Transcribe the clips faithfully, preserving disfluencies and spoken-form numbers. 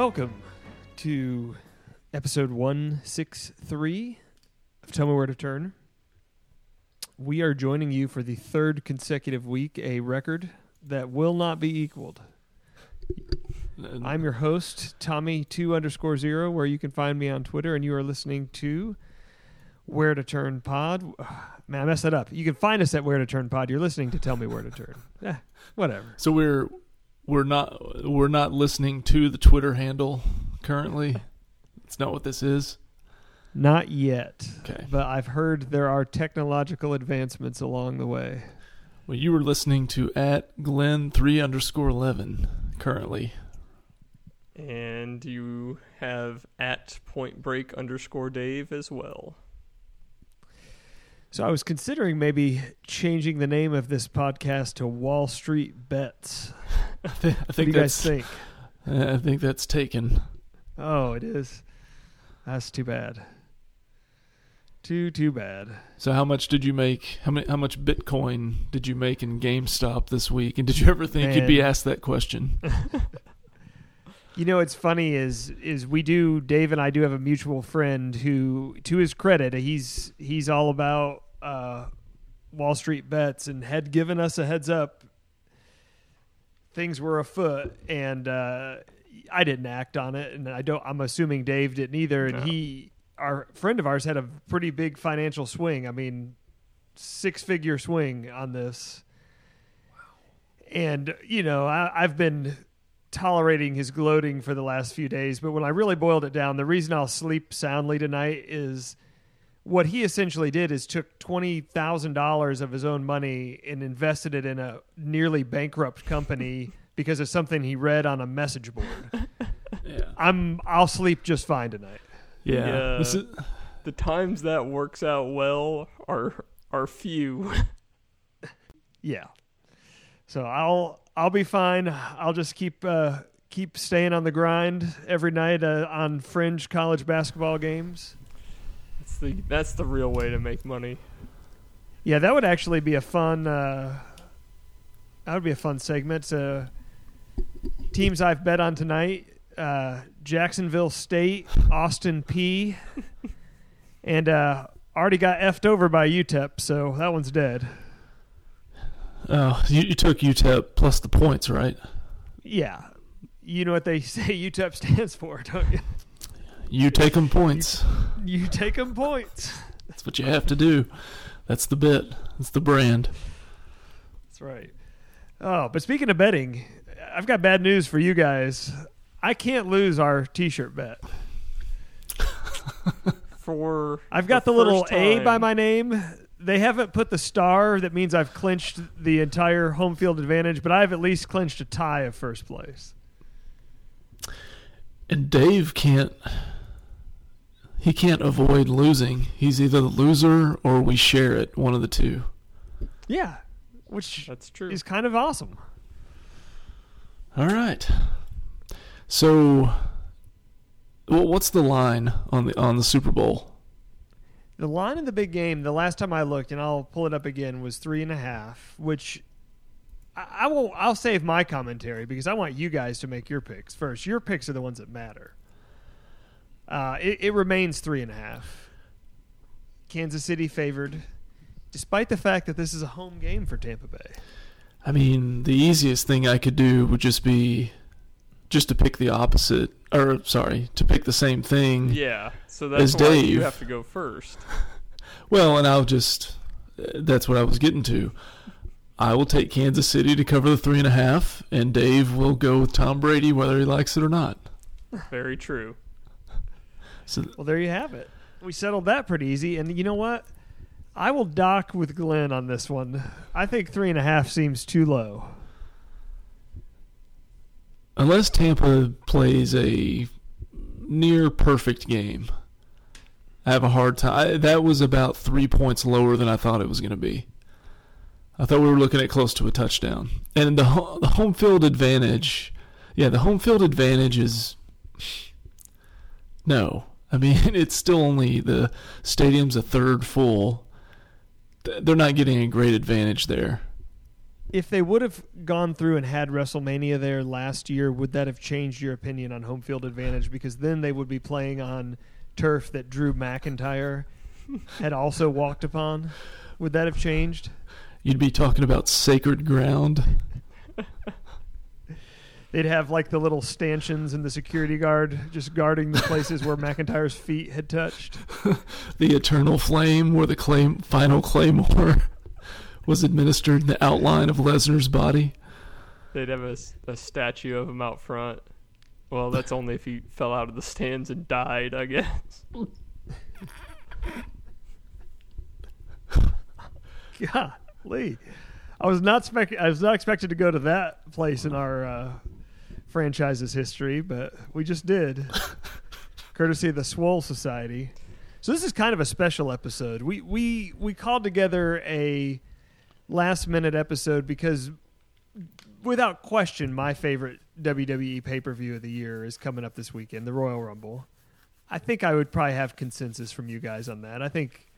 Welcome to episode one sixty-three of Tell Me Where to Turn. We are joining you for the third consecutive week, a record that will not be equaled. I'm your host, Tommy two underscore zero, where you can find me on Twitter, and you are listening to Where to Turn Pod. Man, I messed that up. You can find us at Where to Turn Pod. You're listening to Tell Me Where to Turn. Eh, whatever. So we're we're not we're not listening to the Twitter handle currently. It's not what this is. Not yet. Okay. But I've heard there are technological advancements along the way. Well, you were listening to at Glenn three underscore eleven currently. And you have at Point Break underscore Dave as well. So I was considering maybe changing the name of this podcast to Wall Street Bets. I, th- I think what do you that's, guys think? I think that's taken. Oh, it is. That's too bad. Too too bad. So how much did you make? How many? How much Bitcoin did you make in GameStop this week? And did you ever think Man. you'd be asked that question? You know, what's funny is is we do, Dave and I do have a mutual friend who, to his credit, he's he's all about uh, Wall Street Bets and had given us a heads up. Things were afoot, and uh, I didn't act on it, and I don't. I'm assuming Dave didn't either. And no. he, our friend of ours, had a pretty big financial swing. I mean, six figure swing on this. Wow. And you know, I, I've been tolerating his gloating for the last few days, but when I really boiled it down, the reason I'll sleep soundly tonight is what he essentially did is took twenty thousand dollars of his own money and invested it in a nearly bankrupt company because of something he read on a message board. Yeah. I'm, I'll sleep just fine tonight. Yeah. yeah. This is... The times that works out well are, are few. Yeah. So I'll, I'll be fine. I'll just keep uh, keep staying on the grind every night uh, on fringe college basketball games. That's the that's the real way to make money. Yeah, that would actually be a fun. Uh, that would be a fun segment. Uh, teams I've bet on tonight: uh, Jacksonville State, Austin P, and uh, already got effed over by U T E P, so that one's dead. Oh, you, you took U T E P plus the points, right? Yeah. You know what they say U T E P stands for, don't you? You take them points. You, you take them points. That's what you have to do. That's the bit. That's the brand. That's right. Oh, but speaking of betting, I've got bad news for you guys. I can't lose our T-shirt bet. for I've got the, the little time. A by my name. They haven't put the star. That means I've clinched the entire home field advantage, but I've at least clinched a tie of first place. And Dave can't he can't avoid losing. He's either the loser or we share it, one of the two. Yeah, which that's true. Is kind of awesome. All right. So well, what's the line on the on the Super Bowl? The line in the big game, the last time I looked, and I'll pull it up again, was three and a half, which I, I won't, I'll save my commentary because I want you guys to make your picks first. Your picks are the ones that matter. Uh, it, it remains three and a half. Kansas City favored, despite the fact that this is a home game for Tampa Bay. I mean, the easiest thing I could do would just be just to pick the opposite. Or, sorry, to pick the same thing. Yeah, so that's why you have to go first. Well, and I'll just, that's what I was getting to. I will take Kansas City to cover the three and a half, and Dave will go with Tom Brady whether he likes it or not. Very true. So, well, there you have it. We settled that pretty easy, and you know what? I will dock with Glenn on this one. I think three and a half seems too low. Unless Tampa plays a near-perfect game, I have a hard time. That was about three points lower than I thought it was going to be. I thought we were looking at close to a touchdown. And the the home field advantage, yeah, the home field advantage is no. I mean, it's still only the stadium's a third full. They're not getting a great advantage there. If they would have gone through and had WrestleMania there last year, would that have changed your opinion on home field advantage? Because then they would be playing on turf that Drew McIntyre had also walked upon. Would that have changed? You'd be talking about sacred ground. They'd have like the little stanchions and the security guard just guarding the places where McIntyre's feet had touched. The eternal flame where the claim, final claymore was administered in the outline of Lesnar's body. They'd have a, a statue of him out front. Well, that's only if he fell out of the stands and died, I guess. Golly. I was not spec- I was not expected to go to that place in our uh, franchise's history, but we just did, courtesy of the Swole Society. So this is kind of a special episode. We we we called together a last-minute episode because, without question, my favorite W W E pay-per-view of the year is coming up this weekend, the Royal Rumble. I think I would probably have consensus from you guys on that. I think...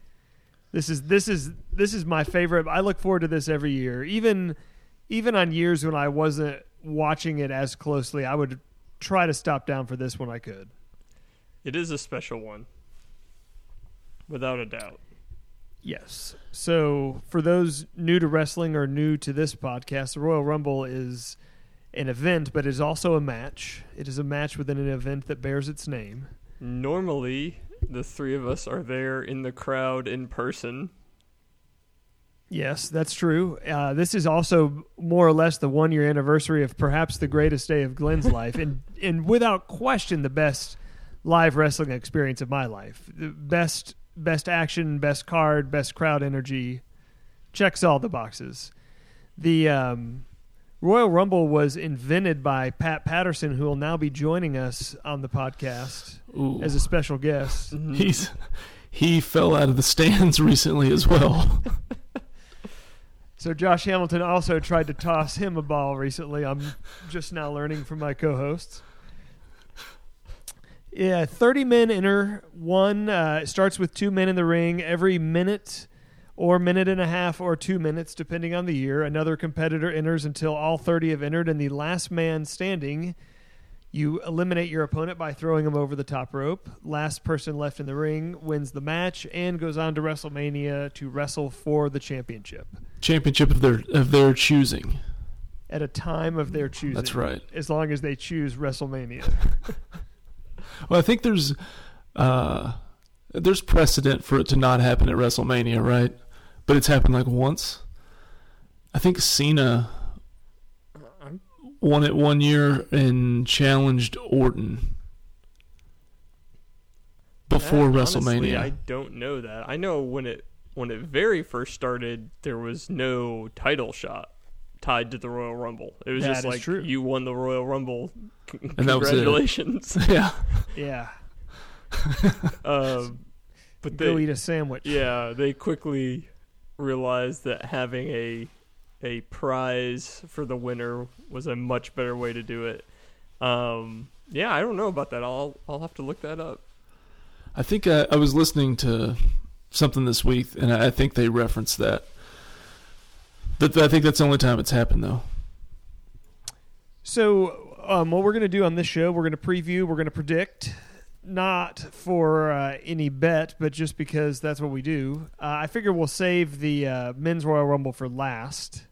This is this is this is my favorite. I look forward to this every year. Even even on years when I wasn't watching it as closely, I would try to stop down for this when I could. It is a special one. Without a doubt. Yes. So for those new to wrestling or new to this podcast, the Royal Rumble is an event, but is also a match. It is a match within an event that bears its name. Normally, the three of us are there in the crowd in person. Yes, that's true. Uh, this is also more or less the one-year anniversary of perhaps the greatest day of Glenn's life, and and without question, the best live wrestling experience of my life. The best, best action, best card, best crowd energy, checks all the boxes. The um, Royal Rumble was invented by Pat Patterson, who will now be joining us on the podcast. Ooh. As a special guest. He's he fell out of the stands recently as well. So Josh Hamilton also tried to toss him a ball recently. I'm just now learning from my co-hosts. Yeah, thirty men enter. One uh, it starts with two men in the ring every minute or minute and a half or two minutes, depending on the year. Another competitor enters until all thirty have entered, and the last man standing, you eliminate your opponent by throwing him over the top rope. Last person left in the ring wins the match and goes on to WrestleMania to wrestle for the championship. Championship of their of their choosing. At a time of their choosing. That's right. As long as they choose WrestleMania. Well, I think there's uh, there's precedent for it to not happen at WrestleMania, right? But it's happened like once. I think Cena won it one year and challenged Orton before that, WrestleMania. Honestly, I don't know that. I know when it when it very first started, there was no title shot tied to the Royal Rumble. It was that just like, true. You won the Royal Rumble. C- and congratulations. That was it. Yeah. Yeah. uh, but Go they, eat a sandwich. Yeah, they quickly realized that having a a prize for the winner was a much better way to do it. Um, yeah, I don't know about that. I'll I'll have to look that up. I think I, I was listening to something this week, and I think they referenced that. But I think that's the only time it's happened, though. So um, what we're going to do on this show, we're going to preview, we're going to predict, not for uh, any bet, but just because that's what we do. Uh, I figure we'll save the uh, men's Royal Rumble for last.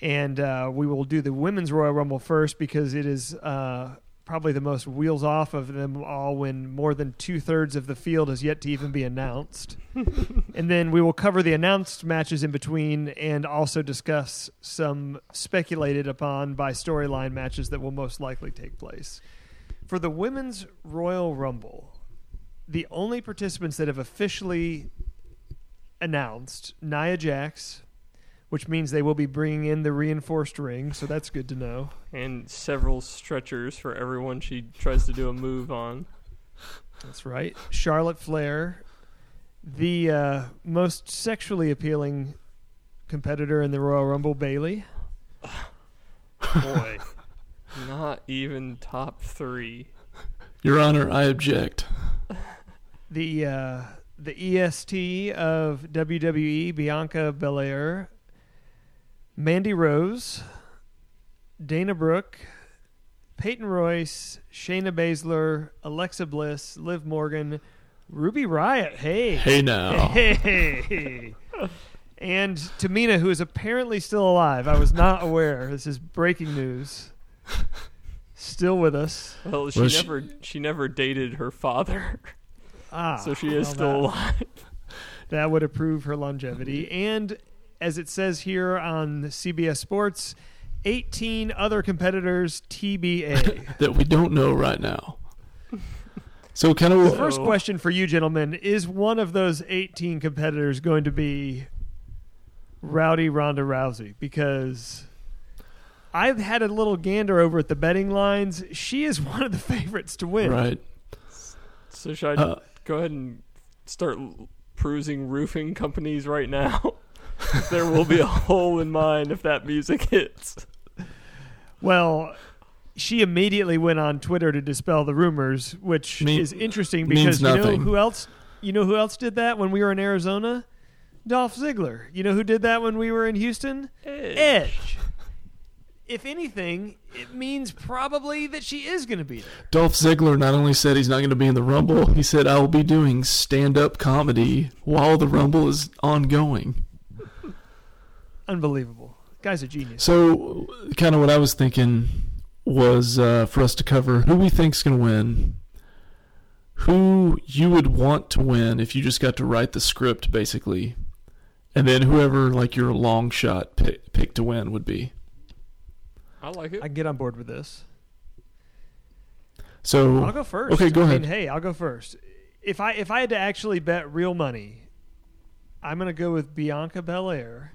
And uh, we will do the women's Royal Rumble first because it is uh, probably the most wheels off of them all when more than two-thirds of the field has yet to even be announced. And then we will cover the announced matches in between and also discuss some speculated upon by storyline matches that will most likely take place. For the women's Royal Rumble, the only participants that have officially announced, Nia Jax, which means they will be bringing in the reinforced ring, so that's good to know. And several stretchers for everyone she tries to do a move on. That's right. Charlotte Flair, the uh, most sexually appealing competitor in the Royal Rumble, Bayley. Boy. Not even top three. Your Honor, I object. The, uh, the E S T of W W E, Bianca Belair. Mandy Rose, Dana Brooke, Peyton Royce, Shayna Baszler, Alexa Bliss, Liv Morgan, Ruby Riott. Hey. Hey now. Hey. And Tamina, who is apparently still alive. I was not aware. This is breaking news. Still with us. Well, she, well, she... never she never dated her father. Ah, so she is well, still that, alive. That would improve her longevity. And as it says here on C B S Sports, eighteen other competitors, T B A. That we don't know right now. So kind of the first question for you gentlemen, is one of those eighteen competitors going to be Rowdy Ronda Rousey? Because I've had a little gander over at the betting lines. She is one of the favorites to win. Right. So should I uh, go ahead and start perusing roofing companies right now? There will be a hole in mine if that music hits. Well, she immediately went on Twitter to dispel the rumors, which Me- is interesting because you know who else you know who else did that when we were in Arizona? Dolph Ziggler. You know who did that when we were in Houston? Edge. Edge. If anything, it means probably that she is going to be there. Dolph Ziggler not only said he's not going to be in the Rumble, he said, I will be doing stand-up comedy while the Rumble is ongoing. Unbelievable. Guy's a genius. So kind of what I was thinking was uh, for us to cover who we think's going to win, who you would want to win if you just got to write the script, basically, and then whoever like your long shot pick, pick to win would be. I like it. I can get on board with this. So I'll go first. Okay, go ahead. I mean, hey, I'll go first. If I if I had to actually bet real money, I'm going to go with Bianca Belair.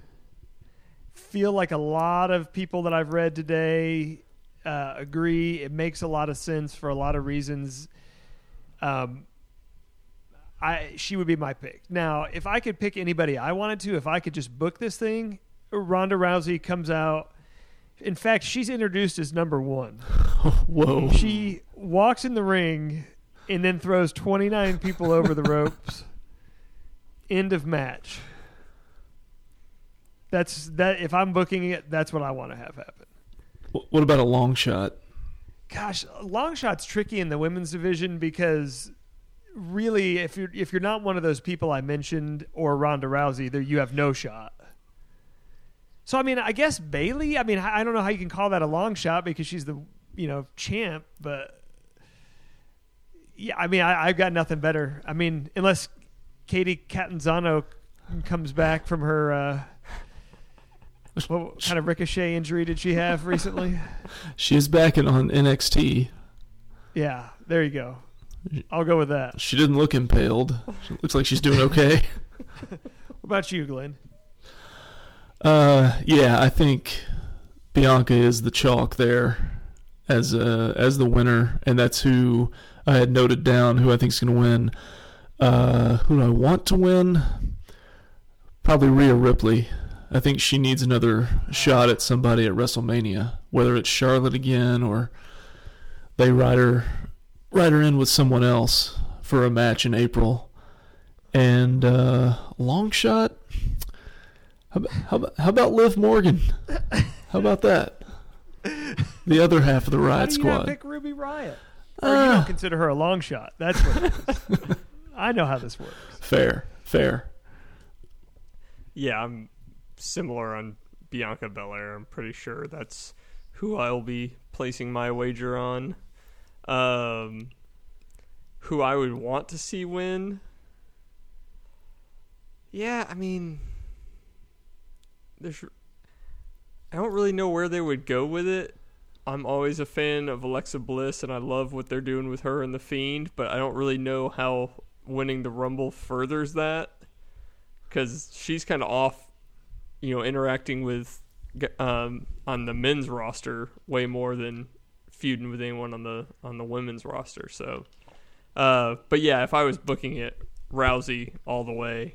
Feel like a lot of people that I've read today uh, agree. It makes a lot of sense for a lot of reasons. Um, I she would be my pick. Now, if I could pick anybody I wanted to, if I could just book this thing, Ronda Rousey comes out. In fact, she's introduced as number one. Whoa. She walks in the ring and then throws twenty-nine people over the ropes. End of match. That's that. If I'm booking it, that's what I want to have happen. What about a long shot? Gosh, long shot's tricky in the women's division because really, if you're, if you're not one of those people I mentioned or Ronda Rousey, there you have no shot. So, I mean, I guess Bailey, I mean, I don't know how you can call that a long shot because she's the, you know, champ, but yeah, I mean, I, I've got nothing better. I mean, unless Katie Catanzano comes back from her, uh, what kind of ricochet injury did she have recently? She's back in, on N X T. Yeah, there you go. I'll go with that. She didn't look impaled. She looks like she's doing okay. What about you, Glenn? Uh, yeah, I think Bianca is the chalk there as uh as the winner, and that's who I had noted down. Who I think is going to win? Uh, who do I want to win? Probably Rhea Ripley. I think she needs another shot at somebody at WrestleMania, whether it's Charlotte again or they ride her ride her in with someone else for a match in April. And uh, long shot. How about, how about Liv Morgan? How about that? The other half of the Riot Squad. How do you not pick Ruby Riott? Or uh, you don't consider her a long shot. That's what it is. I know how this works. Fair. Fair. Yeah, I'm similar on Bianca Belair. I'm pretty sure that's who I'll be placing my wager on. Um, who I would want to see win. Yeah, I mean... There's, I don't really know where they would go with it. I'm always a fan of Alexa Bliss, and I love what they're doing with her and The Fiend, but I don't really know how winning the Rumble furthers that because she's kind of off, you know, interacting with um, on the men's roster way more than feuding with anyone on the on the women's roster. So, uh, but yeah, if I was booking it, Rousey all the way.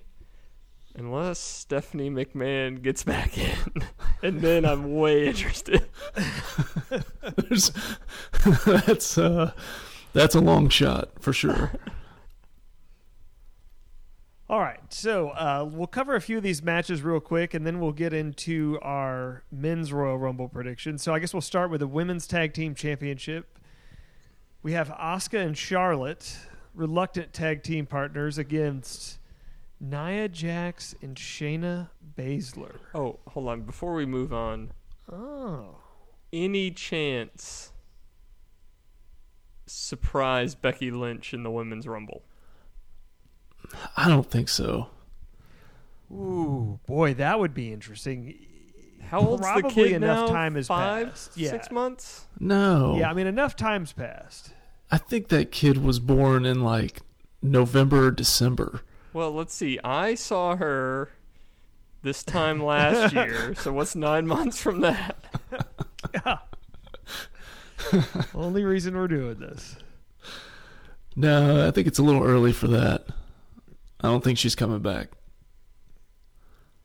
Unless Stephanie McMahon gets back in, and then I'm way interested. There's, that's uh, that's a long shot for sure. All right, so uh, we'll cover a few of these matches real quick, and then we'll get into our men's Royal Rumble prediction. So I guess we'll start with the Women's Tag Team Championship. We have Asuka and Charlotte, reluctant tag team partners, against Nia Jax and Shayna Baszler. Oh, hold on. Before we move on, oh, any chance surprise Becky Lynch in the Women's Rumble? I don't think so. Ooh, boy, that would be interesting. How old's Probably the kid enough now? Time has Five, passed. Yeah. Six months? No. Yeah, I mean, enough time's passed. I think that kid was born in, like, November or December. Well, let's see. I saw her this time last year, so what's nine months from that? Only reason we're doing this. No, I think it's a little early for that. I don't think she's coming back.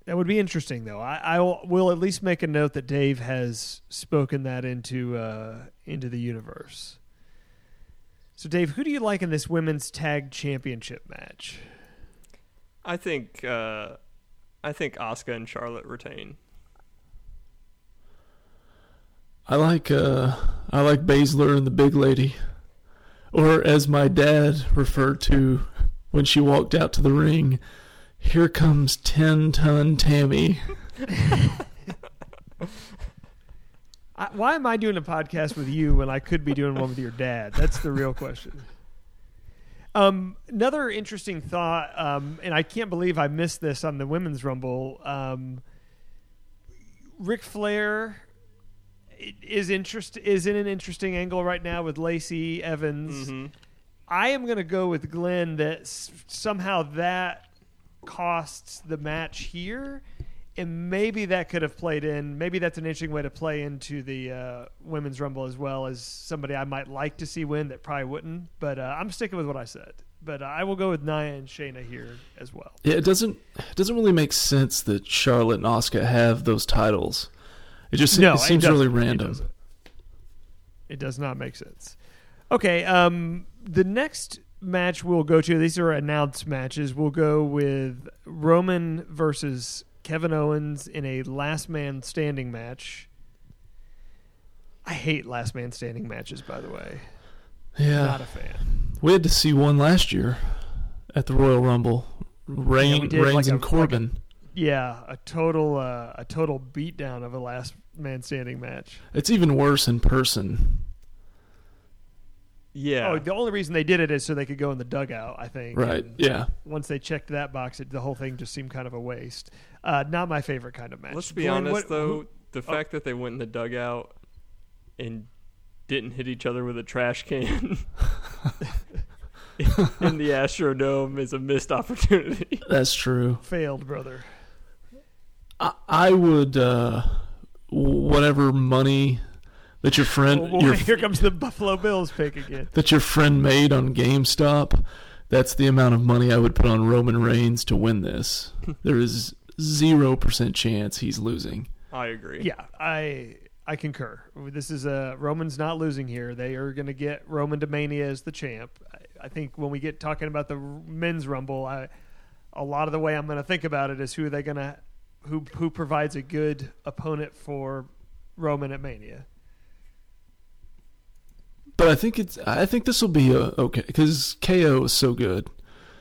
That would be interesting, though. I, I will, will at least make a note that Dave has spoken that into uh, into the universe. So, Dave, who do you like in this women's tag championship match? I think uh, I think Asuka and Charlotte retain. I like uh, I like Baszler and the big lady, or as my dad referred to. When she walked out to the ring, here comes ten-ton Tammy. I, why am I doing a podcast with you when I could be doing one with your dad? That's the real question. Um, another interesting thought, um, and I can't believe I missed this on the Women's Rumble. Um, Ric Flair is interest is in an interesting angle right now with Lacey Evans. Mm-hmm. I am going to go with Glenn that s- somehow that costs the match here, and maybe that could have played in. Maybe that's an interesting way to play into the uh, Women's Rumble, as well as somebody I might like to see win that probably wouldn't. But uh, I'm sticking with what I said. But uh, I will go with Nia and Shayna here as well. Yeah, it doesn't it doesn't really make sense that Charlotte and Asuka have those titles. It just no, it seems it really random. It, it does not make sense. Okay, um... the next match we'll go to, these are announced matches, we'll go with Roman versus Kevin Owens in a last man standing match. I hate last man standing matches, by the way. Yeah. Not a fan. We had to see one last year at the Royal Rumble. Reign, yeah, Reigns like and a, Corbin. Like a, yeah, a total uh, a total beatdown of a last man standing match. It's even worse in person. Yeah. Oh, the only reason they did it is so they could go in the dugout, I think. Right, and yeah. Once they checked that box, it, the whole thing just seemed kind of a waste. Uh, not my favorite kind of match. Let's be Glenn, honest, what, though. Who, the oh. fact that they went in the dugout and didn't hit each other with a trash can in the Astrodome is a missed opportunity. That's true. Failed, brother. I, I would, uh, whatever money... That your friend, oh, boy, your, here comes the Buffalo Bills pick again. That your friend made on GameStop. That's the amount of money I would put on Roman Reigns to win this. There is zero percent chance he's losing. I agree. Yeah, I I concur. This is a Roman's not losing here. They are going to get Roman to Mania as the champ. I, I think when we get talking about the men's Rumble, I a lot of the way I'm going to think about it is who are they going to who who provides a good opponent for Roman at Mania. But I think it's. I think this will be a, okay because K O is so good.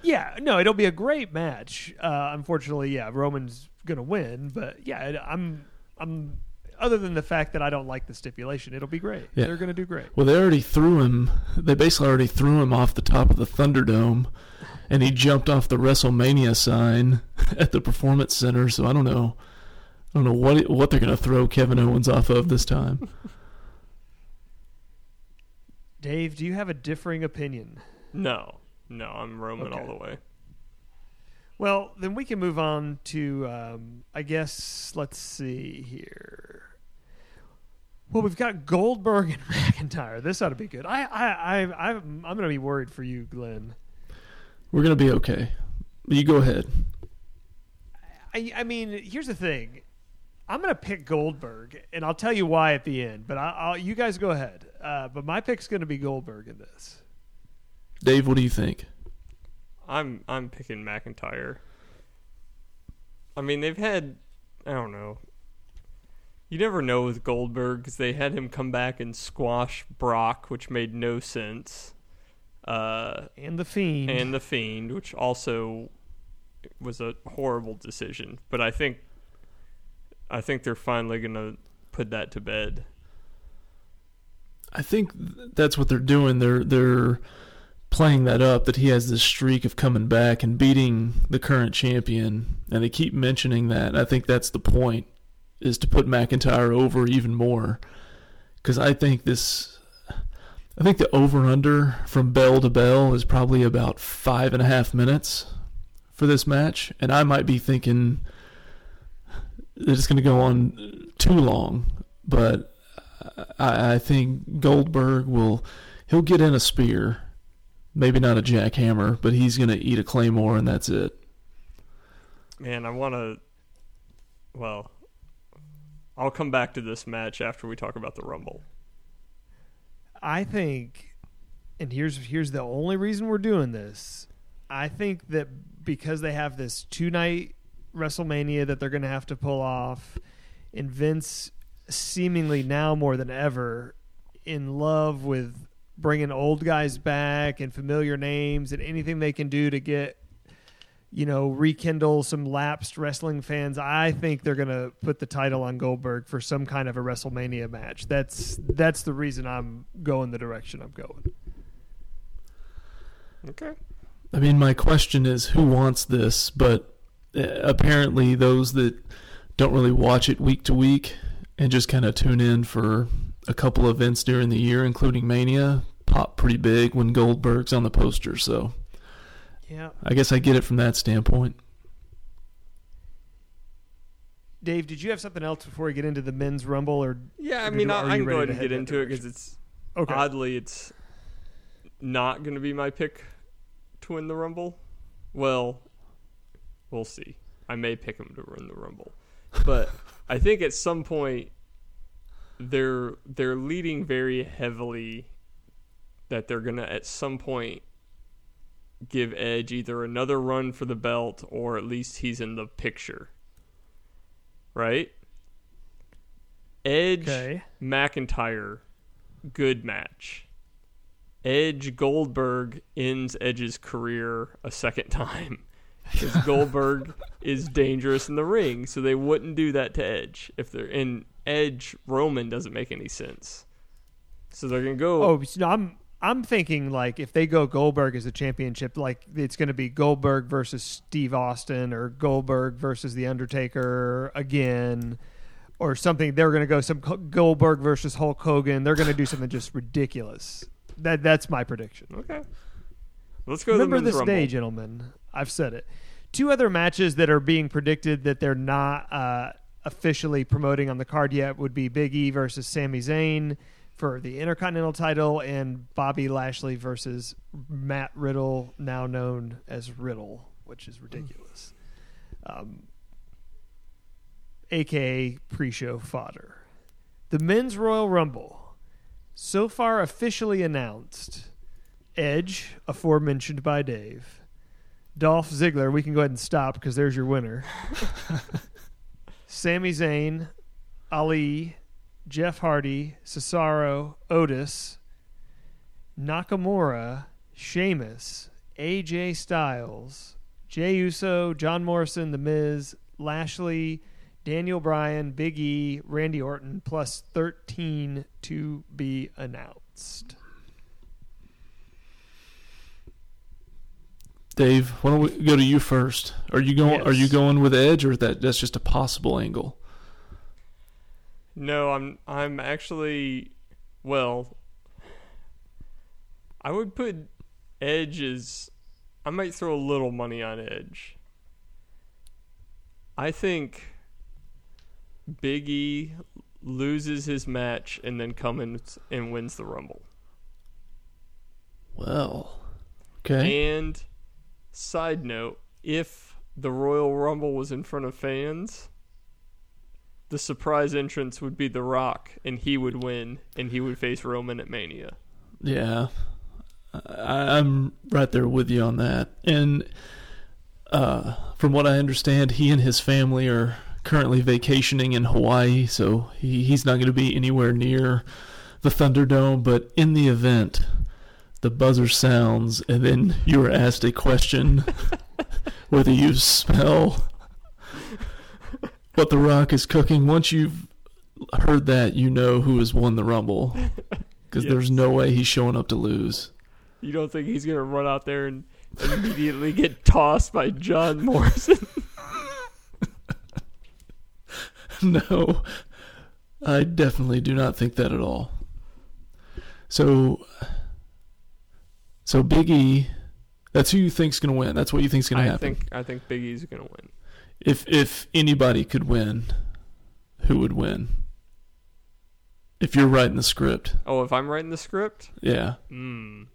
Yeah, no, it'll be a great match. Uh, unfortunately, yeah, Roman's gonna win. But yeah, I'm. I'm. Other than the fact that I don't like the stipulation, it'll be great. Yeah. They're gonna do great. Well, they already threw him. They basically already threw him off the top of the Thunderdome, and he jumped off the WrestleMania sign at the Performance Center. So I don't know. I don't know what what they're gonna throw Kevin Owens off of this time. Dave, do you have a differing opinion? No. No, I'm Roman okay. all the way. Well, then we can move on to, um, I guess, let's see here. Well, we've got Goldberg and McIntyre. This ought to be good. I, I, I, I'm, I'm going to be worried for you, Glenn. We're going to be okay. You go ahead. I, I mean, here's the thing. I'm going to pick Goldberg, and I'll tell you why at the end. But I, I'll, you guys go ahead. Uh, but my pick's going to be Goldberg in this. Dave, what do you think? I'm I'm picking McIntyre. I mean, they've had, I don't know. You never know with Goldberg because they had him come back and squash Brock, which made no sense. Uh, and the Fiend. And the Fiend, which also was a horrible decision. But I think, I think they're finally going to put that to bed. I think that's what they're doing. They're they're playing that up, that he has this streak of coming back and beating the current champion, and they keep mentioning that. I think that's the point, is to put McIntyre over even more, because I think this, I think the over-under from bell to bell is probably about five and a half minutes for this match, and I might be thinking that it's going to go on too long, but I think Goldberg will, he'll get in a spear, maybe not a jackhammer, but he's going to eat a claymore and that's it. Man, I want to, well, I'll come back to this match after we talk about the Rumble. I think, and here's here's the only reason we're doing this, I think that because they have this two-night WrestleMania that they're going to have to pull off, and Vince seemingly now more than ever in love with bringing old guys back and familiar names and anything they can do to get, you know, rekindle some lapsed wrestling fans. I think they're going to put the title on Goldberg for some kind of a WrestleMania match. That's that's the reason I'm going the direction I'm going. Okay. I mean, my question is who wants this, but apparently those that don't really watch it week to week and just kind of tune in for a couple events during the year, including Mania, pop pretty big when Goldberg's on the poster. So yeah, I guess I get it from that standpoint. Dave, did you have something else before we get into the men's Rumble? Or yeah, I mean, I, I can go ahead and get into it because it's okay. Oddly, it's not going to be my pick to win the Rumble. Well, we'll see. I may pick him to win the Rumble, but I think at some point they're they're leading very heavily that they're gonna at some point give Edge either another run for the belt or at least he's in the picture, right? Edge, okay. McIntyre, good match. Edge Goldberg ends Edge's career a second time because Goldberg is dangerous in the ring, so they wouldn't do that to Edge if they're in. Edge Roman doesn't make any sense, so they're gonna go. Oh, so I'm I'm thinking like if they go Goldberg as the championship, like it's gonna be Goldberg versus Steve Austin or Goldberg versus The Undertaker again, or something. They're gonna go some Goldberg versus Hulk Hogan. They're gonna do something just ridiculous. That that's my prediction. Okay, let's go. Remember to the this Rumble. Day, gentlemen. I've said it. Two other matches that are being predicted that they're not. Uh, officially promoting on the card yet would be Big E versus Sami Zayn for the Intercontinental title and Bobby Lashley versus Matt Riddle, now known as Riddle, which is ridiculous. Um, A K A pre-show fodder. The men's Royal Rumble, so far officially announced. Edge, aforementioned by Dave. Dolph Ziggler, we can go ahead and stop because there's your winner. Sami Zayn, Ali, Jeff Hardy, Cesaro, Otis, Nakamura, Sheamus, A J Styles, Jey Uso, John Morrison, The Miz, Lashley, Daniel Bryan, Big E, Randy Orton, plus thirteen to be announced. Dave, why don't we go to you first? Are you going? Yes. Are you going with Edge, or that that's just a possible angle? No, I'm. I'm actually. Well, I would put Edge as. I might throw a little money on Edge. I think Big E loses his match and then comes and wins the Rumble. Well, okay, and. Side note, if the Royal Rumble was in front of fans, the surprise entrance would be The Rock, and he would win, and he would face Roman at Mania. Yeah. I, I'm right there with you on that. And uh, from what I understand, he and his family are currently vacationing in Hawaii, so he, he's not going to be anywhere near the Thunderdome. But in the event the buzzer sounds and then you are asked a question whether you smell what The Rock is cooking, once you've heard that, you know who has won the Rumble, because yes. There's no way he's showing up to lose. You don't think he's going to run out there and immediately get tossed by John Morrison? No, I definitely do not think that at all. So, so Big E, that's who you think's going to win. That's what you think's going to happen. I think I think Big E's going to win. If if anybody could win, who would win? If you're writing the script. Oh, if I'm writing the script? Yeah. Mm.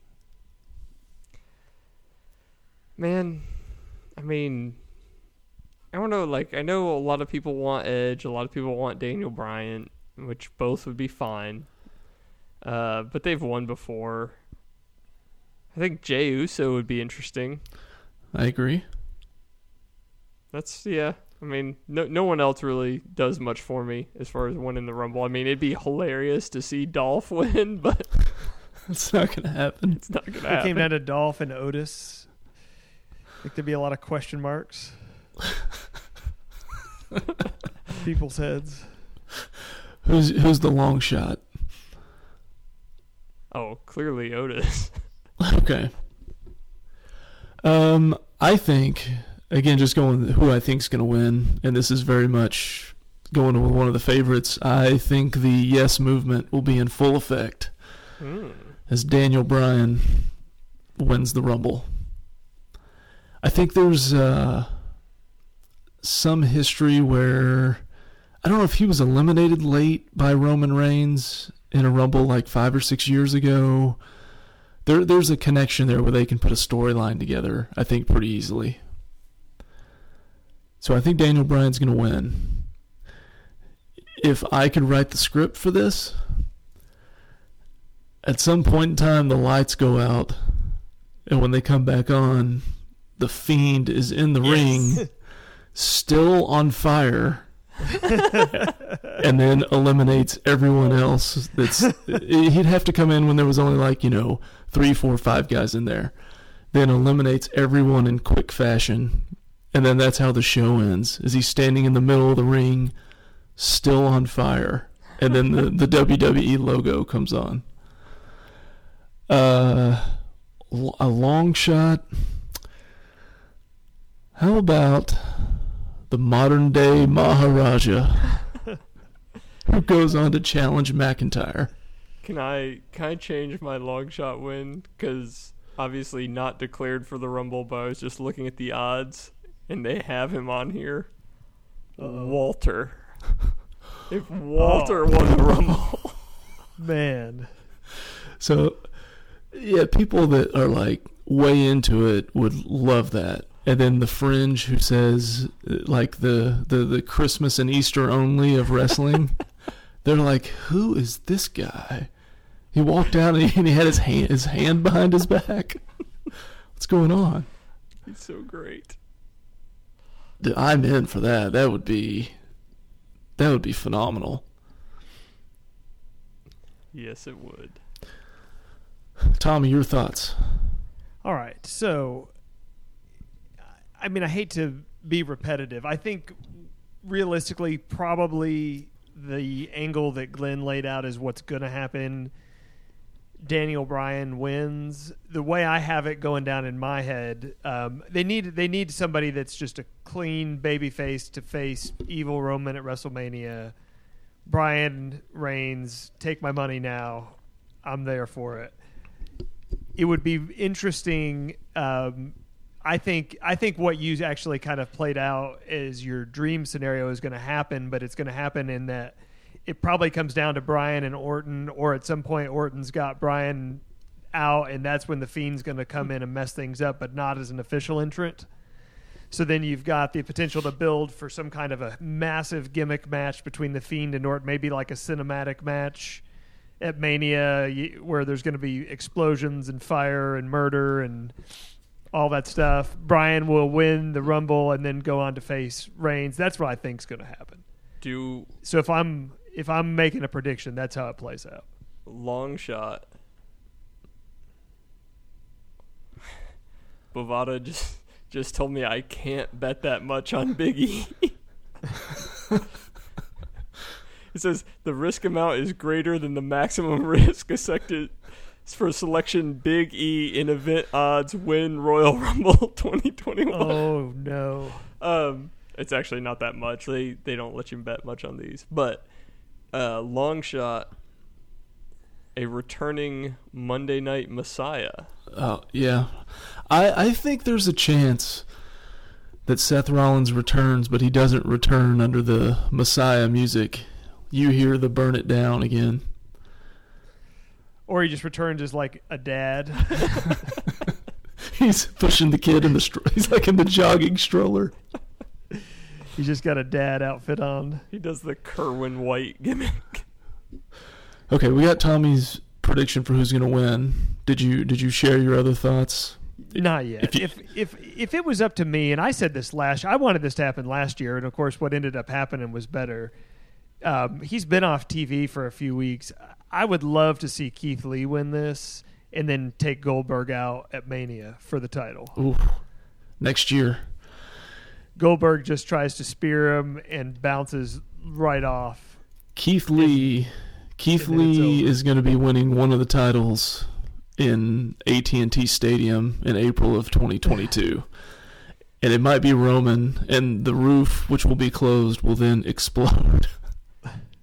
Man, I mean, I don't know. Like, I know a lot of people want Edge. A lot of people want Daniel Bryan, which both would be fine. Uh, but they've won before. I think Jey Uso would be interesting. I agree. That's, yeah. I mean, no no one else really does much for me as far as winning the Rumble. I mean, it'd be hilarious to see Dolph win, but it's not going to happen. It's not going to happen. It came down to Dolph and Otis. I think there'd be a lot of question marks. People's heads. Who's who's the long shot? Oh, clearly Otis. Okay. Um, I think... Again, just going with who I think is going to win, and this is very much going with one of the favorites. I think the Yes Movement will be in full effect mm. as Daniel Bryan wins the Rumble. I think there's uh, some history where, I don't know if he was eliminated late by Roman Reigns in a Rumble like five or six years ago. There, there's a connection there where they can put a storyline together, I think, pretty easily. So I think Daniel Bryan's going to win. If I could write the script for this, at some point in time the lights go out, and when they come back on, the Fiend is in the yes. ring, still on fire, and then eliminates everyone else. That's he'd have to come in when there was only like, you know, three, four, five guys in there. Then eliminates everyone in quick fashion. And then that's how the show ends, is he's standing in the middle of the ring, still on fire. And then the, the W W E logo comes on. Uh, a long shot. How about the modern-day Maharaja, who goes on to challenge McIntyre? Can I, can I change my long shot win? Because obviously not declared for the Rumble, but I was just looking at the odds. And they have him on here. Uh-oh. Walter. If Walter oh. won the Rumble. Man. So, yeah, people that are, like, way into it would love that. And then the fringe who says, like, the, the, the Christmas and Easter only of wrestling. They're like, who is this guy? He walked out and he, and he had his hand, his hand behind his back. What's going on? He's so great. I'm in for that. That would be, that would be phenomenal. Yes, it would. Tommy, your thoughts? All right. So, I mean, I hate to be repetitive. I think realistically, probably the angle that Glenn laid out is what's going to happen. Daniel Bryan wins. The way I have it going down in my head, um, they need they need somebody that's just a clean babyface to face evil Roman at WrestleMania. Bryan Reigns, take my money now. I'm there for it. It would be interesting. Um, I think I think what you actually kind of played out is your dream scenario is going to happen, but it's going to happen in that. It probably comes down to Bryan and Orton, or at some point Orton's got Bryan out, and that's when the Fiend's going to come in and mess things up, but not as an official entrant. So then you've got the potential to build for some kind of a massive gimmick match between the Fiend and Orton, maybe like a cinematic match at Mania where there's going to be explosions and fire and murder and all that stuff. Bryan will win the Rumble and then go on to face Reigns. That's what I think is going to happen. Do so if I'm if I'm making a prediction, that's how it plays out. Long shot. Bovada just just told me I can't bet that much on Big E. It says the risk amount is greater than the maximum risk accepted for selection. Big E in event odds win Royal Rumble twenty twenty-one. Oh no! Um, it's actually not that much. They they don't let you bet much on these, but uh, long shot. A returning Monday Night Messiah. Oh yeah, I I think there's a chance that Seth Rollins returns, but he doesn't return under the Messiah music. You hear the burn it down again. Or he just returns as like a dad. He's pushing the kid in the stro- he's like in the jogging stroller. He's just got a dad outfit on. He does the Kerwin White gimmick. Okay, we got Tommy's prediction for who's going to win. Did you did you share your other thoughts? Not yet. If, you, if if if it was up to me, and I said this last, I wanted this to happen last year, and of course, what ended up happening was better. Um, he's been off T V for a few weeks. I would love to see Keith Lee win this and then take Goldberg out at Mania for the title. Ooh, next year. Goldberg just tries to spear him and bounces right off. Keith Lee, and, Keith and Lee is going to be winning one of the titles in A T and T Stadium in April of twenty twenty-two. And it might be Roman, and the roof, which will be closed, will then explode.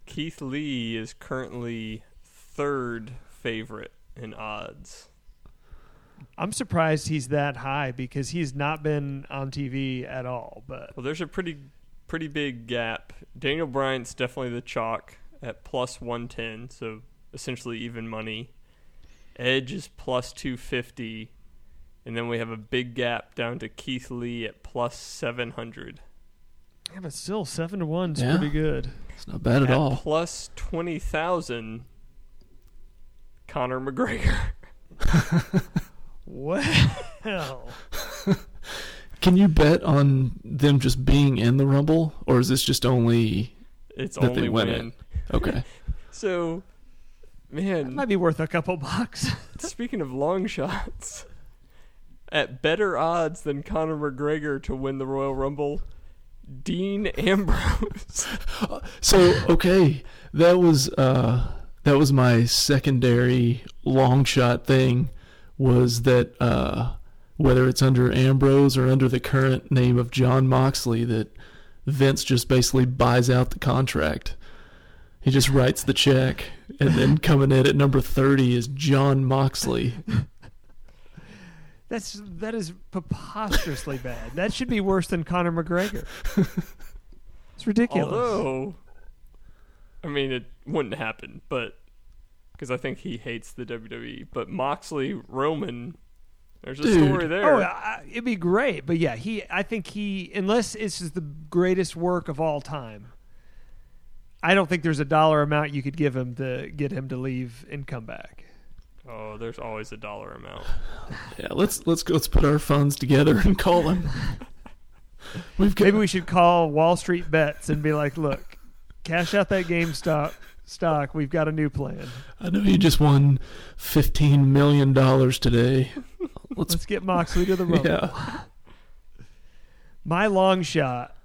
Keith Lee is currently third favorite in odds. I'm surprised he's that high because he's not been on T V at all. But well, there's a pretty pretty big gap. Daniel Bryan's definitely the chalk at plus one ten, so essentially even money. Edge is plus two fifty, and then we have a big gap down to Keith Lee at plus seven hundred. Yeah, but still, seven to one is yeah. pretty good. It's not bad at, at all. Plus twenty thousand, Conor McGregor. Well. Can you bet on them just being in the Rumble? Or is this just only it's that only they win it? Okay. So, man. That might be worth a couple bucks. Speaking of long shots, at better odds than Conor McGregor to win the Royal Rumble, Dean Ambrose. So, okay, that was uh, that was my secondary long shot thing, was that uh, whether it's under Ambrose or under the current name of John Moxley, that Vince just basically buys out the contract. He just writes the check, and then coming in at number thirty is John Moxley. That's that is preposterously bad. That should be worse than Conor McGregor. It's ridiculous. Although, I mean, it wouldn't happen, but because I think he hates the W W E. But Moxley, Roman, there's a Dude. story there. Oh, I, it'd be great. But yeah, he. I think he, unless this is the greatest work of all time, I don't think there's a dollar amount you could give him to get him to leave and come back. Oh, there's always a dollar amount. Yeah, let's let's go, let's put our funds together and call them. We've got... Maybe we should call Wall Street Bets and be like, "Look, cash out that GameStop stock. We've got a new plan. I know you just won fifteen million dollars today. Let's... let's get Moxley to the Rumble." Yeah. My long shot,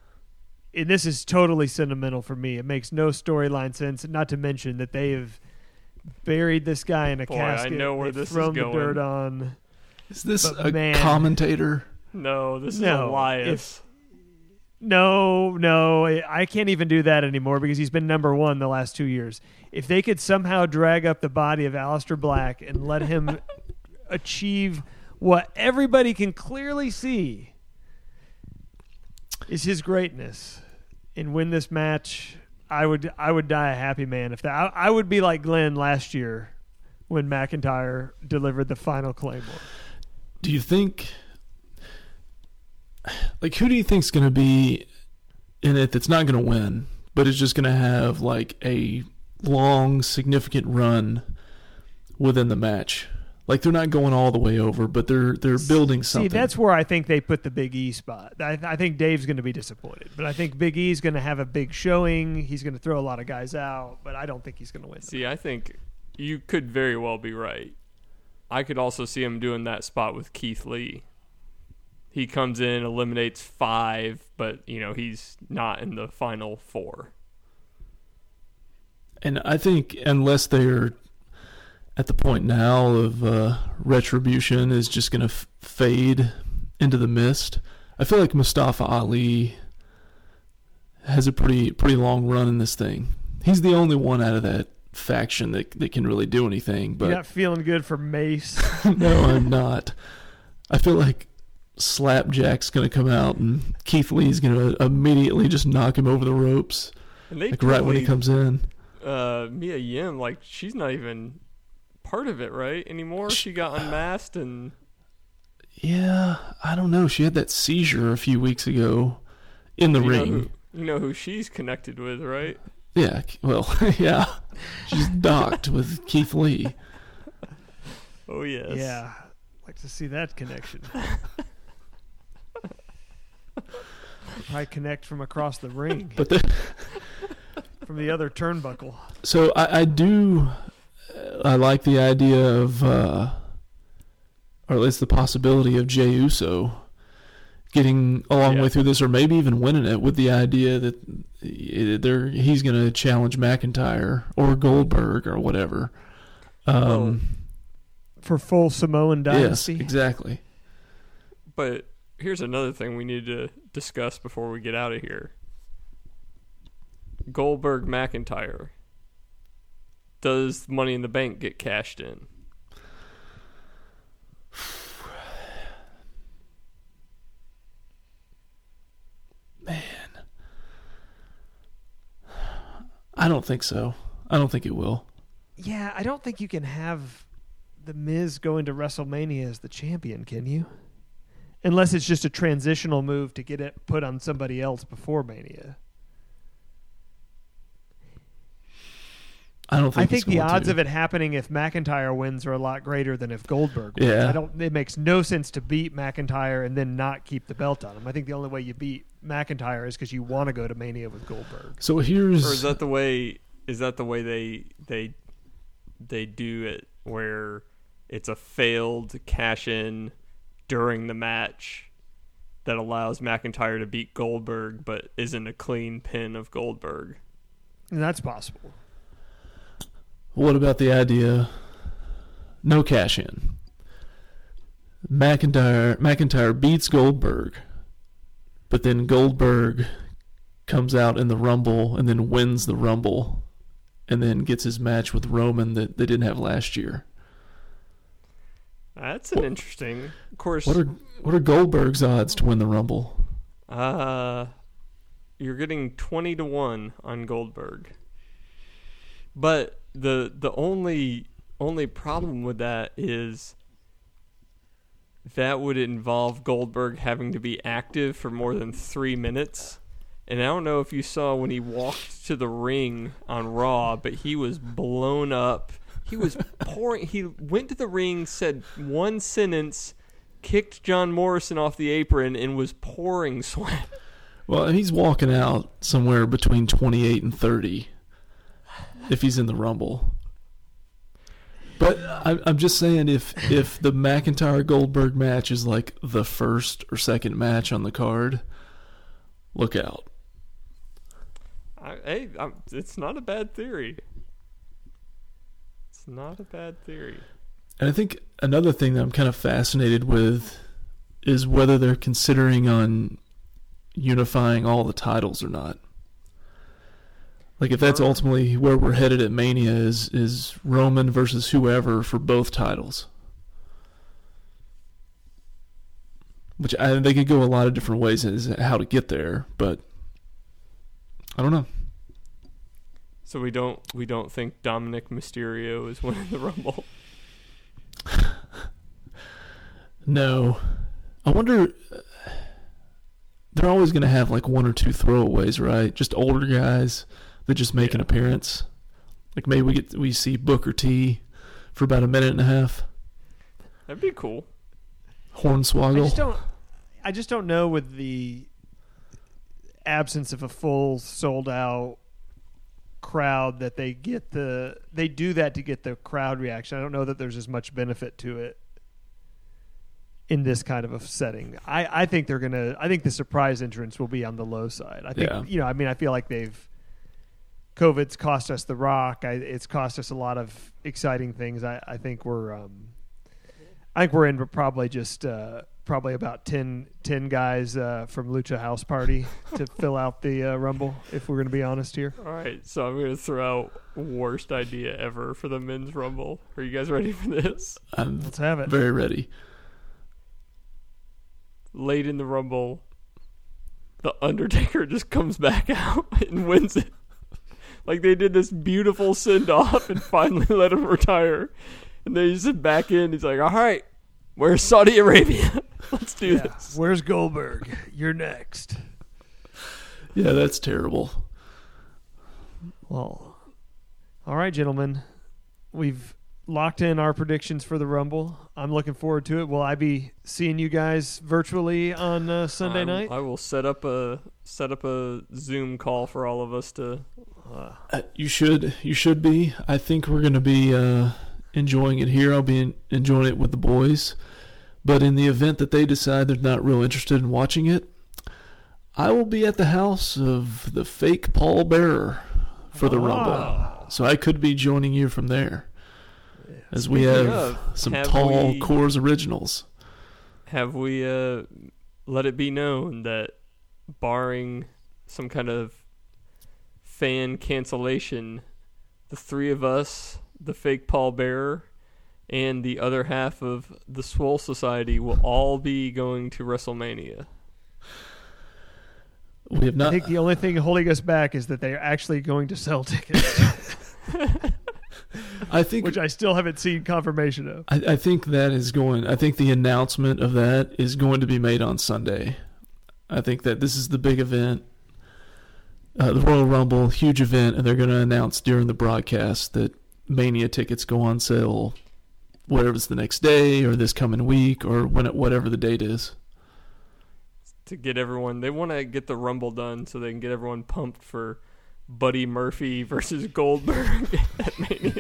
and this is totally sentimental for me. It makes no storyline sense. Not to mention that they have buried this guy in a Boy, casket. I know where this is going. The dirt on. Is this but a man, commentator? No, this is no, Elias. If, no, no, I can't even do that anymore because he's been number one the last two years. If they could somehow drag up the body of Aleister Black and let him achieve what everybody can clearly see is his greatness and win this match, I would I would die a happy man if that. I, I would be like Glenn last year when McIntyre delivered the final Claymore. Do you think, like, who do you think's going to be in it that's not going to win, but is just going to have like a long, significant run within the match. Like, they're not going all the way over, but they're they're building something. See, that's where I think they put the Big E spot. I, I think Dave's going to be disappointed, but I think Big E's going to have a big showing. He's going to throw a lot of guys out, but I don't think he's going to win. See, I think you could very well be right. I could also see him doing that spot with Keith Lee. He comes in, eliminates five, but, you know, he's not in the final four. And I think unless they're at the point now of uh, retribution is just going to f- fade into the mist, I feel like Mustafa Ali has a pretty pretty long run in this thing. He's the only one out of that faction that, that can really do anything. But you're not feeling good for Mace. No, I'm not. I feel like Slapjack's going to come out and Keith Lee's going to immediately just knock him over the ropes, like right when he comes in. Uh, Mia Yim, like, she's not even part of it right anymore. She got unmasked and yeah, I don't know. She had that seizure a few weeks ago in the you ring. Know who, you know who she's connected with, right? Yeah, well, yeah, she's docked with Keith Lee. Oh yes, yeah. I'd like to see that connection. I connect from across the ring, but the... from the other turnbuckle. So I, I do. I like the idea of, uh, or at least the possibility of Jey Uso getting a long yeah. way through this, or maybe even winning it, with the idea that they're he's going to challenge McIntyre or Goldberg or whatever. Um, For full Samoan dynasty? Yes, exactly. But here's another thing we need to discuss before we get out of here. Goldberg McIntyre. Does Money in the Bank get cashed in? Man. I don't think so. I don't think it will. Yeah, I don't think you can have The Miz going to WrestleMania as the champion, can you? Unless it's just a transitional move to get it put on somebody else before Mania. I don't think I think the odds to. of it happening if McIntyre wins are a lot greater than if Goldberg wins. Yeah. I don't it makes no sense to beat McIntyre and then not keep the belt on him. I think the only way you beat McIntyre is because you want to go to Mania with Goldberg. So here's Or is that the way is that the way they they they do it, where it's a failed cash in during the match that allows McIntyre to beat Goldberg but isn't a clean pin of Goldberg? And that's possible. What about the idea, no cash in? McIntyre McIntyre beats Goldberg, but then Goldberg comes out in the Rumble and then wins the Rumble and then gets his match with Roman that they didn't have last year. That's an what, interesting... Of course. What are, what are Goldberg's odds to win the Rumble? Uh, you're getting twenty to one on Goldberg. But... The the only only problem with that is that would involve Goldberg having to be active for more than three minutes. And I don't know if you saw when he walked to the ring on Raw, but he was blown up. He was pouring. He went to the ring, said one sentence, kicked John Morrison off the apron, and was pouring sweat. Well, and he's walking out somewhere between twenty-eight and thirty. If he's in the Rumble. But I'm just saying, if if the McIntyre-Goldberg match is like the first or second match on the card, look out. I, hey, I'm, it's not a bad theory. It's not a bad theory. And I think another thing that I'm kind of fascinated with is whether they're considering on unifying all the titles or not. Like, if that's ultimately where we're headed at Mania, is is Roman versus whoever for both titles. Which I, they could go a lot of different ways as how to get there, but I don't know. So we don't we don't think Dominic Mysterio is winning the Rumble. No. I wonder... They're always going to have like one or two throwaways, right? Just older guys that just make yeah. an appearance. Like maybe we get we see Booker T for about a minute and a half. That'd be cool. Hornswoggle. I just don't. I just don't know with the absence of a full sold out crowd that they get the they do that to get the crowd reaction. I don't know that there's as much benefit to it in this kind of a setting. I, I think they're gonna. I think the surprise entrance will be on the low side. I think yeah. you know. I mean, I feel like they've. COVID's cost us The Rock. I, it's cost us a lot of exciting things. I, I think we're, um, I think we're in probably just uh, probably about ten, ten guys uh, from Lucha House Party to fill out the uh, Rumble. If we're going to be honest here. All right, so I'm going to throw out worst idea ever for the men's Rumble. Are you guys ready for this? I'm Let's have it. Very ready. Late in the Rumble, The Undertaker just comes back out and wins it. Like, they did this beautiful send-off and finally let him retire. And then he's back in. He's like, all right, where's Saudi Arabia? Let's do yeah. this. Where's Goldberg? You're next. Yeah, that's terrible. Well, all right, gentlemen. We've locked in our predictions for the Rumble. I'm looking forward to it. Will I be seeing you guys virtually on uh, Sunday I'm, night? I will set up a set up a Zoom call for all of us to... Uh, you should you should be. I think we're going to be uh, enjoying it here. I'll be in, enjoying it with the boys. But in the event that they decide they're not real interested in watching it, I will be at the house of the fake pallbearer for the oh. Rumble. So I could be joining you from there. Yeah. As Speaking we have of, some have tall we, Coors originals. Have we uh, let it be known that barring some kind of fan cancellation, the three of us, the fake pallbearer, and the other half of the Swole Society will all be going to WrestleMania. We have not. I think the only thing holding us back is that they are actually going to sell tickets. I think, which I still haven't seen confirmation of. I, I think that is going. I think the announcement of that is going to be made on Sunday. I think that this is the big event. Uh, the Royal Rumble, huge event, and they're going to announce during the broadcast that Mania tickets go on sale, whatever it's the next day or this coming week or when it, whatever the date is. To get everyone, they want to get the Rumble done so they can get everyone pumped for Buddy Murphy versus Goldberg at Mania.